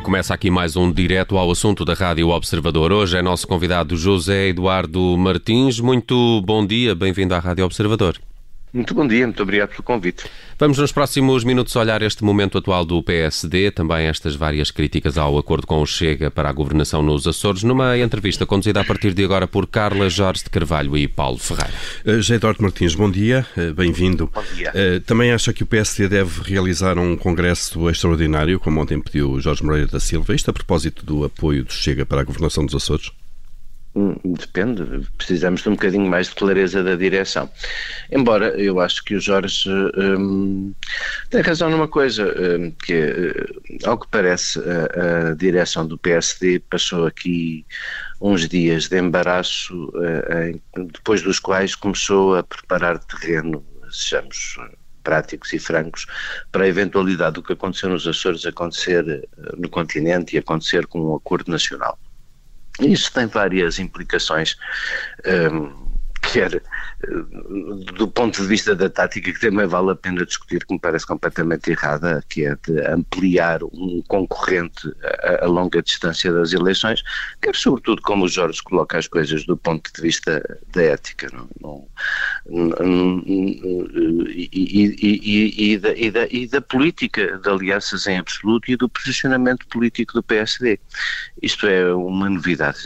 E começa aqui mais um Direto ao Assunto da Rádio Observador. Hoje é nosso convidado José Eduardo Martins. Muito bom dia, bem-vindo à Rádio Observador. Muito bom dia, muito obrigado pelo convite. Vamos nos próximos minutos olhar este momento atual do PSD, também estas várias críticas ao acordo com o Chega para a governação nos Açores, numa entrevista conduzida a partir de agora por Carla Jorge de Carvalho e Paulo Ferreira. José Eduardo Martins, bom dia, bem-vindo. Bom dia. Também acha que o PSD deve realizar um congresso extraordinário, como ontem pediu Jorge Moreira da Silva, isto a propósito do apoio do Chega para a governação dos Açores? Depende, precisamos de um bocadinho mais de clareza da direção. Embora eu acho que o Jorge tem razão numa coisa, que ao que parece a direção do PSD passou aqui uns dias de embaraço, depois dos quais começou a preparar terreno, sejamos práticos e francos, para a eventualidade do que aconteceu nos Açores acontecer no continente e acontecer com um acordo nacional. Isso tem várias implicações, quer do ponto de vista da tática, que também vale a pena discutir, que me parece completamente errada, que é de ampliar um concorrente a longa distância das eleições, quer sobretudo como o Jorge coloca as coisas do ponto de vista da ética, e da política de alianças em absoluto e do posicionamento político do PSD. Isto é uma novidade,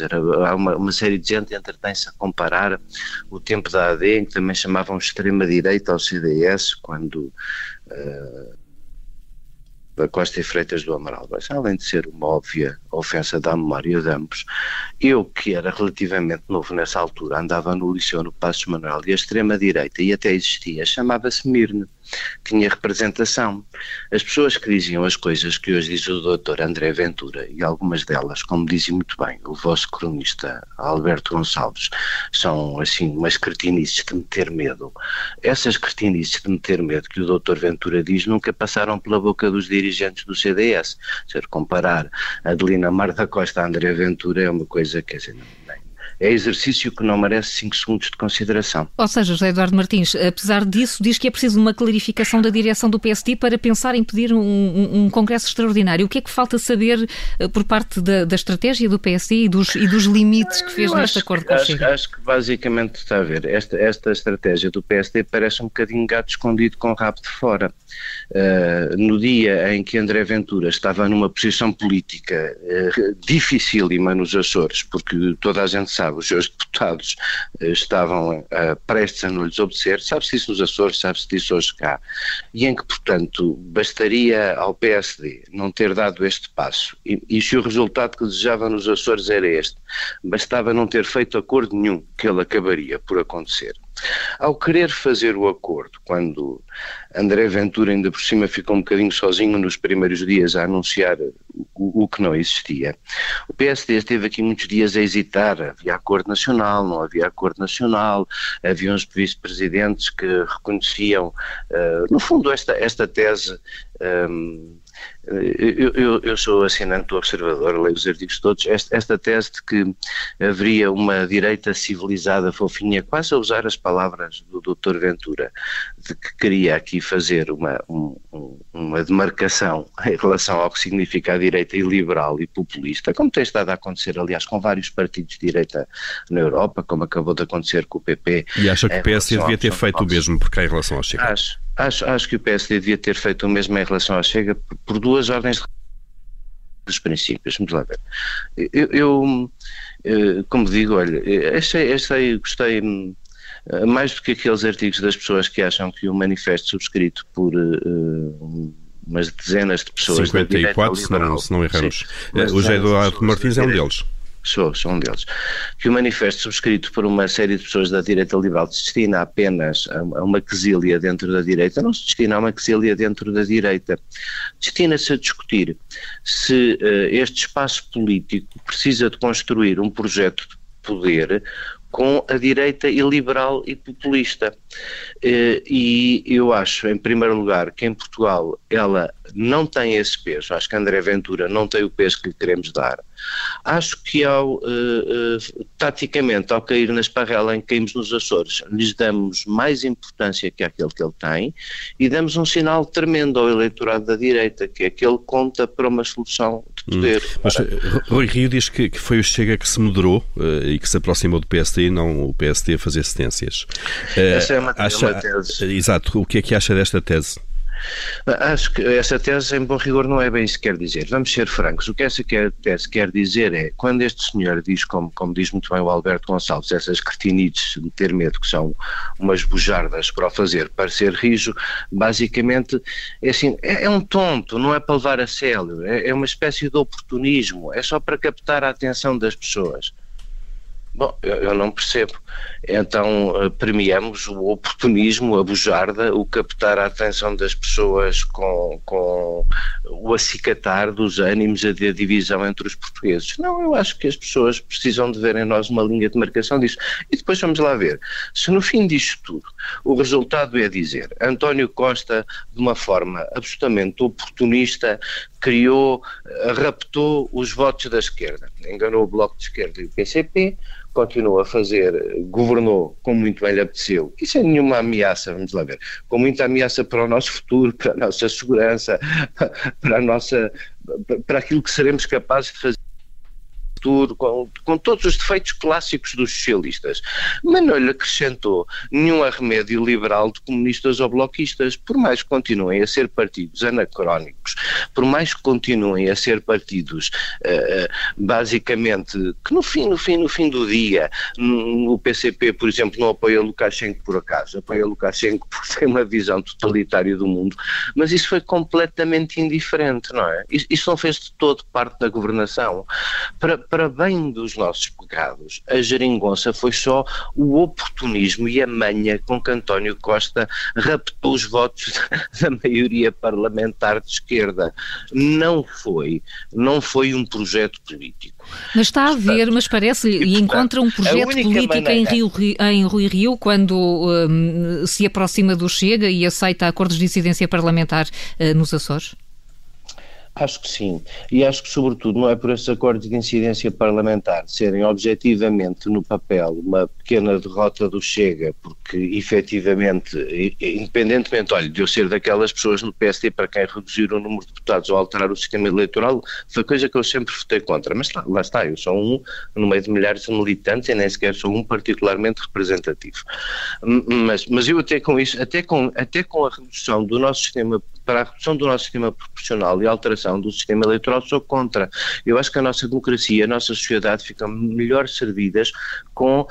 há uma série de gente entretém-se a comparar o tempo da AD, em que também chamavam extrema-direita ao CDS, quando da Costa e Freitas do Amaral. Mas, além de ser uma óbvia ofensa da memória de ambos, eu, que era relativamente novo nessa altura, andava no liceu no Passos Manuel, e a extrema-direita, e até existia, chamava-se Mirna, tinha representação. As pessoas que diziam as coisas que hoje diz o doutor André Ventura, e algumas delas, como dizem muito bem o vosso cronista Alberto Gonçalves, são assim umas cretinices de meter medo. Essas cretinices de meter medo que o doutor Ventura diz nunca passaram pela boca dos dirigentes do CDS. Se comparar a Adelina Marta Costa a André Ventura é uma coisa que é exercício que não merece 5 segundos de consideração. Ou seja, José Eduardo Martins, apesar disso, diz que é preciso uma clarificação da direção do PSD para pensar em pedir um congresso extraordinário. O que é que falta saber por parte da estratégia do PSD e dos limites que fez neste acordo com o Chega? Acho que basicamente está a ver. Esta estratégia do PSD parece um bocadinho gato escondido com o rabo de fora. No dia em que André Ventura estava numa posição política dificílima nos Açores, porque toda a gente sabe, os seus deputados estavam prestes a não lhes obedecer, sabe-se isso nos Açores, sabe-se disso hoje cá, e em que, portanto, bastaria ao PSD não ter dado este passo, e se o resultado que desejava nos Açores era este, bastava não ter feito acordo nenhum, que ele acabaria por acontecer. Ao querer fazer o acordo, quando André Ventura ainda por cima ficou um bocadinho sozinho nos primeiros dias a anunciar o que não existia, o PSD esteve aqui muitos dias a hesitar. Havia acordo nacional, não havia acordo nacional, havia uns vice-presidentes que reconheciam, no fundo, esta tese. Eu sou assinante do Observador, leio os artigos todos, esta tese de que haveria uma direita civilizada, fofinha, quase a usar as palavras do Dr. Ventura, de que queria aqui fazer uma demarcação em relação ao que significa a direita iliberal e populista, como tem estado a acontecer, aliás, com vários partidos de direita na Europa, como acabou de acontecer com o PP. E acha que o PSD devia ter feito o mesmo, porque é em relação ao Chega? Acho que o PSD devia ter feito o mesmo em relação ao Chega, por duas ordens dos princípios. Vamos lá ver. Eu como digo, olha, achei gostei mais do que aqueles artigos das pessoas que acham que o manifesto subscrito por umas dezenas de pessoas... 54, se não erramos. O José Eduardo Martins é um deles. Sou um deles, que o manifesto subscrito por uma série de pessoas da direita liberal se destina apenas a uma quesilha dentro da direita, não se destina a uma quesilha dentro da direita, destina-se a discutir se este espaço político precisa de construir um projeto de poder com a direita iliberal e populista. E eu acho, em primeiro lugar, que em Portugal ela não tem esse peso. Acho que André Ventura não tem o peso que lhe queremos dar. Acho que taticamente, ao cair na esparrela em que caímos nos Açores, lhes damos mais importância que aquele que ele tem e damos um sinal tremendo ao eleitorado da direita, que é que ele conta para uma solução de poder. Mas Rui Rio diz que foi o Chega que se moderou e que se aproximou do PSD e não o PSD a fazer cedências. Essa é uma tese. Exato. O que é que acha desta tese? Acho que essa tese, em bom rigor, não é bem isso que quer dizer. Vamos ser francos. O que essa tese quer dizer é, quando este senhor diz, como diz muito bem o Alberto Gonçalves, essas cretinites de ter medo, que são umas bujardas para o fazer parecer rijo, basicamente é assim, é um tonto, não é para levar a sério, é uma espécie de oportunismo, é só para captar a atenção das pessoas. Bom, eu não percebo. Então premiamos o oportunismo, a bujarda, o captar a atenção das pessoas com o acicatar dos ânimos, a divisão entre os portugueses. Não, eu acho que as pessoas precisam de ver em nós uma linha de marcação disso. E depois vamos lá ver. Se no fim disto tudo o resultado é dizer António Costa, de uma forma absolutamente oportunista, criou, raptou os votos da esquerda, enganou o Bloco de Esquerda e o PCP, continuou a fazer, governou como muito bem lhe apeteceu, e sem nenhuma ameaça, vamos lá ver, com muita ameaça para o nosso futuro, para a nossa segurança, para aquilo que seremos capazes de fazer. Com todos os defeitos clássicos dos socialistas, mas não lhe acrescentou nenhum arremédio liberal de comunistas ou bloquistas, por mais que continuem a ser partidos anacrónicos, por mais que continuem a ser partidos basicamente, que no fim do dia, o PCP, por exemplo, não apoia Lukashenko por acaso, apoia Lukashenko porque tem uma visão totalitária do mundo, mas isso foi completamente indiferente, não é? Isso não fez de todo parte da governação. Para bem dos nossos pecados, a geringonça foi só o oportunismo e a manha com que António Costa raptou os votos da maioria parlamentar de esquerda. Não foi um projeto político. Mas está a ver, mas parece-lhe, e encontra um projeto político em Rui Rio, quando se aproxima do Chega e aceita acordos de incidência parlamentar nos Açores? Acho que sim, e acho que sobretudo não é por esses acordos de incidência parlamentar serem objetivamente no papel uma pequena derrota do Chega, porque efetivamente, independentemente, olha, de eu ser daquelas pessoas no PSD para quem reduzir o número de deputados ou alterar o sistema eleitoral foi coisa que eu sempre votei contra, mas lá está, eu sou um no meio de milhares de militantes e nem sequer sou um particularmente representativo, mas eu até com isso, até com a redução do nosso sistema, para a redução do nosso sistema proporcional e a alteração do sistema eleitoral, sou contra. Eu acho que a nossa democracia, a nossa sociedade ficam melhor servidas com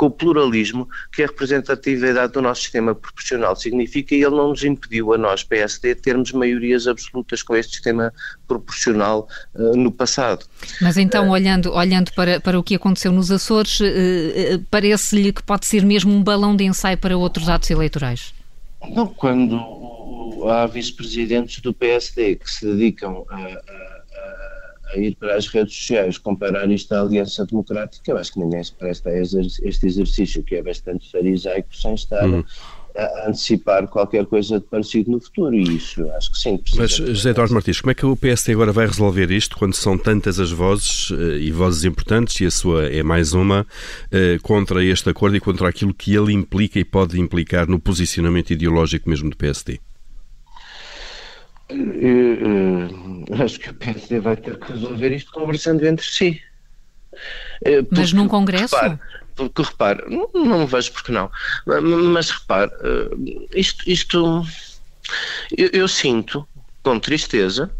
o pluralismo que a representatividade do nosso sistema proporcional significa, e ele não nos impediu a nós, PSD, termos maiorias absolutas com este sistema proporcional no passado. Mas então, olhando para o que aconteceu nos Açores, parece-lhe que pode ser mesmo um balão de ensaio para outros atos eleitorais? Não, quando há vice-presidentes do PSD que se dedicam a ir para as redes sociais comparar isto à Aliança Democrática, eu acho que ninguém se presta a este exercício, que é bastante farisaico, sem estar a antecipar qualquer coisa de parecido no futuro, e isso acho que sim. Mas, José Eduardo Martins, como é que o PSD agora vai resolver isto, quando são tantas as vozes, e vozes importantes, e a sua é mais uma, contra este acordo e contra aquilo que ele implica e pode implicar no posicionamento ideológico mesmo do PSD? Acho que o PSD vai ter que resolver isto conversando entre si. Mas num Congresso? Porque repare, não vejo porque não, mas repare, isto eu sinto com tristeza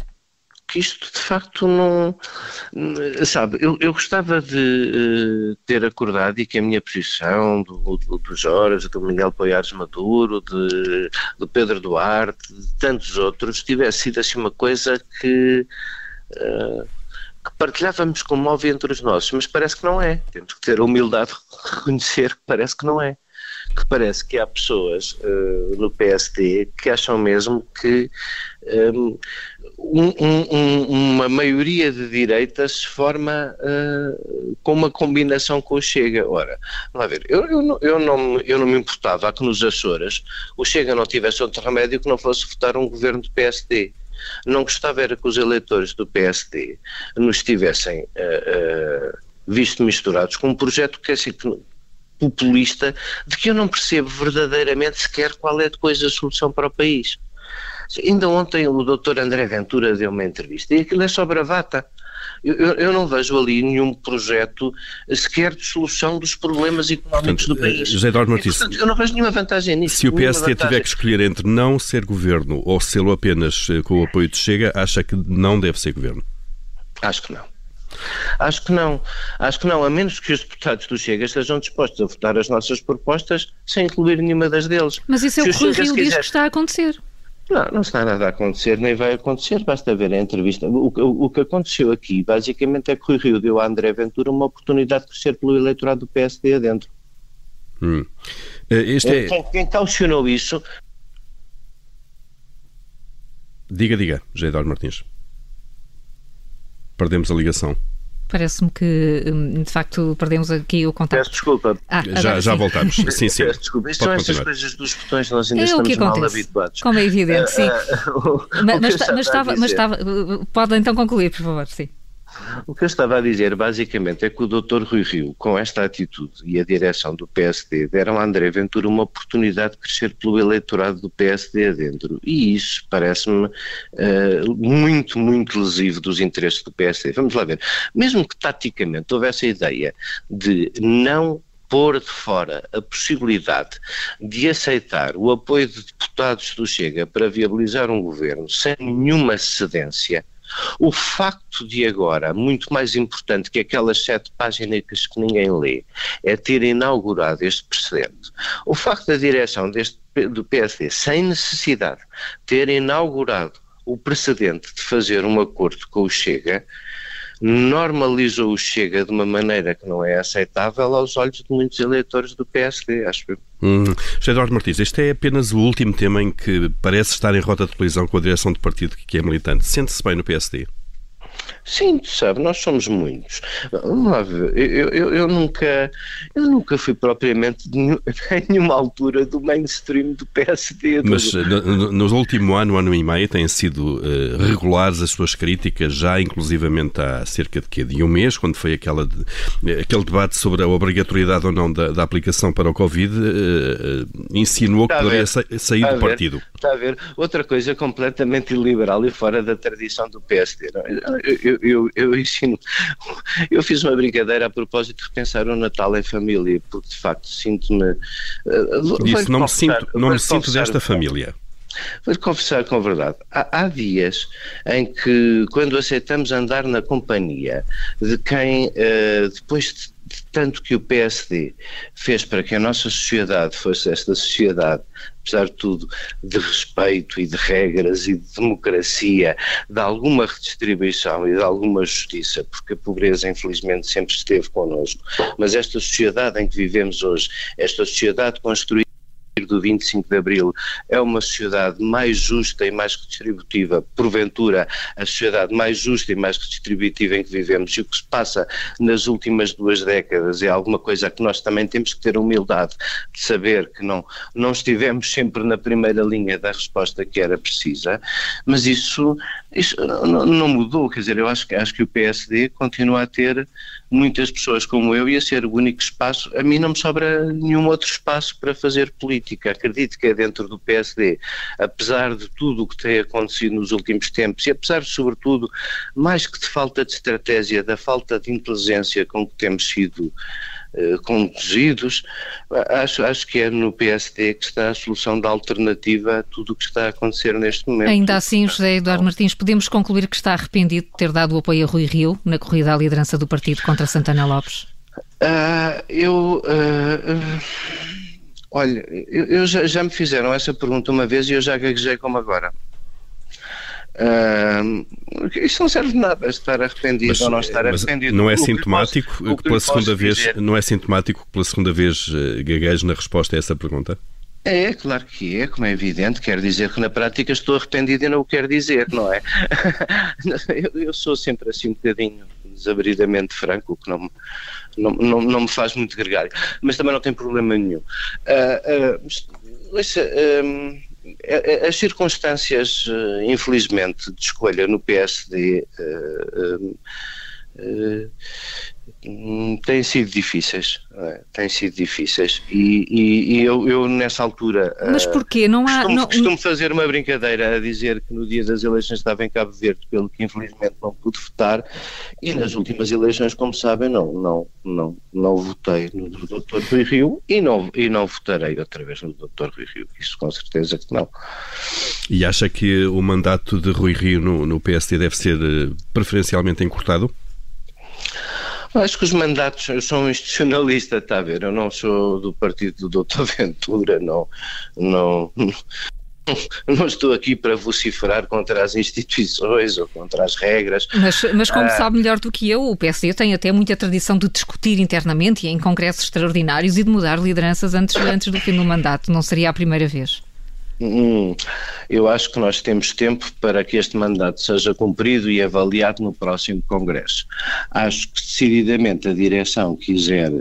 que isto de facto não... Sabe, eu gostava de ter acordado e que a minha posição, do Jorge, do Miguel Poiares Maduro, do Pedro Duarte, de tantos outros, tivesse sido assim uma coisa que partilhávamos como móvel entre os nossos, mas parece que não é. Temos que ter a humildade de reconhecer que parece que não é. Que parece que há pessoas no PSD que acham mesmo que uma maioria de direita se forma com uma combinação com o Chega. Ora, vamos lá ver, eu não me importava que nos Açores o Chega não tivesse outro remédio que não fosse votar um governo do PSD. Não gostava era que os eleitores do PSD nos tivessem visto misturados com um projeto que é assim, populista, de que eu não percebo verdadeiramente sequer qual é de coisa a solução para o país. Ainda ontem o doutor André Ventura deu uma entrevista e aquilo é só bravata. Eu não vejo ali nenhum projeto sequer de solução dos problemas económicos, portanto, do país. José Eduardo Martins, portanto, eu não vejo nenhuma vantagem nisso. Se o PSD tiver que escolher entre não ser governo ou sê-lo apenas com o apoio de Chega, acha que não deve ser governo? Acho que não. Acho que não, a menos que os deputados do Chega estejam dispostos a votar as nossas propostas sem incluir nenhuma das deles. Mas isso é o que o Rio diz que está a acontecer. Não está nada a acontecer, nem vai acontecer, basta ver a entrevista. O que aconteceu aqui, basicamente, é que Rui Rio deu a André Ventura uma oportunidade de crescer pelo eleitorado do PSD adentro. Quem caucionou isso... Diga, José Eduardo Martins. Perdemos a ligação. Parece-me que, de facto, perdemos aqui o contacto. Peço desculpa. Já voltamos. Sim. Peço desculpa. Isto são estas coisas dos botões, nós ainda estamos mal habituados. Como é evidente, sim. Mas estava... Pode então concluir, por favor, sim. O que eu estava a dizer, basicamente, é que o Dr. Rui Rio, com esta atitude e a direção do PSD, deram a André Ventura uma oportunidade de crescer pelo eleitorado do PSD adentro. E isso parece-me muito, muito lesivo dos interesses do PSD. Vamos lá ver. Mesmo que taticamente houvesse a ideia de não pôr de fora a possibilidade de aceitar o apoio de deputados do Chega para viabilizar um governo sem nenhuma cedência, o facto de agora, muito mais importante que aquelas 7 páginas que ninguém lê, é ter inaugurado este precedente. O facto da direção do PSD, sem necessidade, ter inaugurado o precedente de fazer um acordo com o Chega, normalizou o Chega de uma maneira que não é aceitável aos olhos de muitos eleitores do PSD, acho que... José Eduardo Martins, este é apenas o último tema em que parece estar em rota de colisão com a direção do partido que é militante. Sente-se bem no PSD? Sim, sabe, nós somos muitos. Vamos lá ver, eu nunca fui propriamente em nenhuma altura do mainstream do PSD. Mas no último ano e meio, têm sido regulares as suas críticas, já inclusivamente há cerca de um mês, quando foi aquele debate sobre a obrigatoriedade ou não da aplicação para o Covid, insinuou que poderia sair do partido. Está a ver, outra coisa completamente iliberal e fora da tradição do PSD, não é? Eu fiz uma brincadeira a propósito de repensar o Natal em família, porque de facto sinto-me... Não me sinto desta família. Vou-lhe confessar com verdade. Há dias em que, quando aceitamos andar na companhia de quem, depois de tanto que o PSD fez para que a nossa sociedade fosse esta sociedade, apesar de tudo, de respeito e de regras e de democracia, de alguma redistribuição e de alguma justiça, porque a pobreza infelizmente sempre esteve connosco, mas esta sociedade em que vivemos hoje, esta sociedade construída do 25 de Abril, é uma sociedade mais justa e mais redistributiva, porventura a sociedade mais justa e mais redistributiva em que vivemos, e o que se passa nas últimas 2 décadas é alguma coisa que nós também temos que ter a humildade de saber que não estivemos sempre na primeira linha da resposta que era precisa, mas isso não mudou, quer dizer, eu acho que o PSD continua a ter muitas pessoas como eu e a ser o único espaço. A mim não me sobra nenhum outro espaço para fazer política. Acredito que é dentro do PSD, apesar de tudo o que tem acontecido nos últimos tempos e apesar, sobretudo, mais que de falta de estratégia, da falta de inteligência com que temos sido conduzidos, acho que é no PSD que está a solução da alternativa a tudo o que está a acontecer neste momento. Ainda assim, José Eduardo Martins, podemos concluir que está arrependido de ter dado o apoio a Rui Rio na corrida à liderança do partido contra Santana Lopes? Olha, eu já me fizeram essa pergunta uma vez e eu já gaguejei como agora. Isso não serve de nada, estar arrependido ou não estar arrependido. Não é sintomático que pela segunda vez gagueje na resposta a essa pergunta? É, claro que é, como é evidente, quer dizer que na prática estou arrependido e não o quero dizer, não é? Eu sou sempre assim um bocadinho desabridamente franco, o que não me faz muito gregário, mas também não tem problema nenhum. As circunstâncias, infelizmente, de escolha no PSD têm sido difíceis, têm sido difíceis, e eu nessa altura... Mas porquê? Não há... Costumo fazer uma brincadeira a dizer que no dia das eleições estava em Cabo Verde, pelo que infelizmente não pude votar, e nas últimas eleições, como sabem, não votei no Dr. Rui Rio e não votarei outra vez no Dr. Rui Rio, isso com certeza que não. E acha que o mandato de Rui Rio no PSD deve ser preferencialmente encurtado? Acho que os mandatos, eu sou um institucionalista, está a ver, eu não sou do partido do Dr. Ventura, não estou aqui para vociferar contra as instituições ou contra as regras. Mas como sabe melhor do que eu, o PSD tem até muita tradição de discutir internamente e em congressos extraordinários e de mudar lideranças antes do fim do mandato, não seria a primeira vez? Eu acho que nós temos tempo para que este mandato seja cumprido e avaliado no próximo Congresso. Acho que decididamente a direção quiser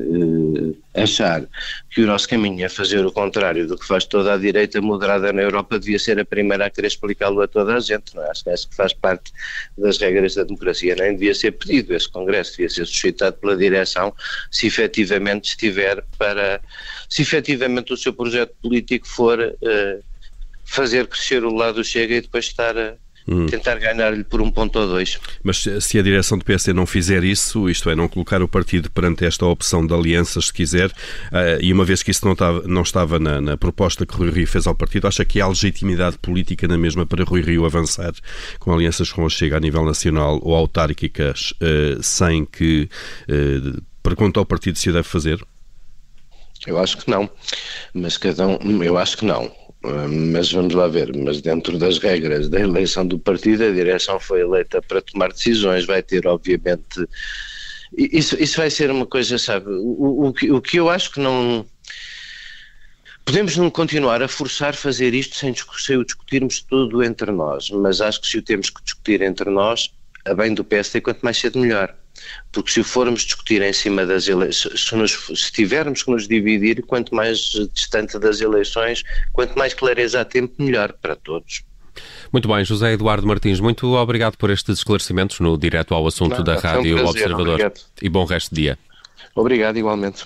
achar que o nosso caminho é fazer o contrário do que faz toda a direita moderada na Europa, devia ser a primeira a querer explicá-lo a toda a gente, não é? Acho que isso faz parte das regras da democracia, nem devia ser pedido, esse Congresso devia ser suscitado pela direção se efetivamente estiver para, se efetivamente o seu projeto político for... fazer crescer o lado Chega e depois estar a tentar ganhar-lhe por 1,2. Mas se a direção do PSD não fizer isso, isto é, não colocar o partido perante esta opção de alianças, se quiser, e uma vez que isso não estava na proposta que Rui Rio fez ao partido, acha que há legitimidade política na mesma para Rui Rio avançar com alianças com o Chega a nível nacional ou autárquicas, sem que pergunte ao partido se o deve fazer? Eu acho que não. Mas cada um... Eu acho que não. Mas vamos lá ver, mas dentro das regras da eleição do partido, a direção foi eleita para tomar decisões, vai ter obviamente, isso vai ser uma coisa, sabe, o que eu acho que não, podemos não continuar a forçar fazer isto sem o discutirmos tudo entre nós, mas acho que se o temos que discutir entre nós, a bem do PSD, quanto mais cedo melhor. Porque se formos discutir em cima das eleições, se tivermos que nos dividir, quanto mais distante das eleições, quanto mais clareza há tempo, melhor para todos. Muito bem, José Eduardo Martins, muito obrigado por estes esclarecimentos no Direto ao Assunto da Rádio Observador. Obrigado. E bom resto de dia. Obrigado, igualmente.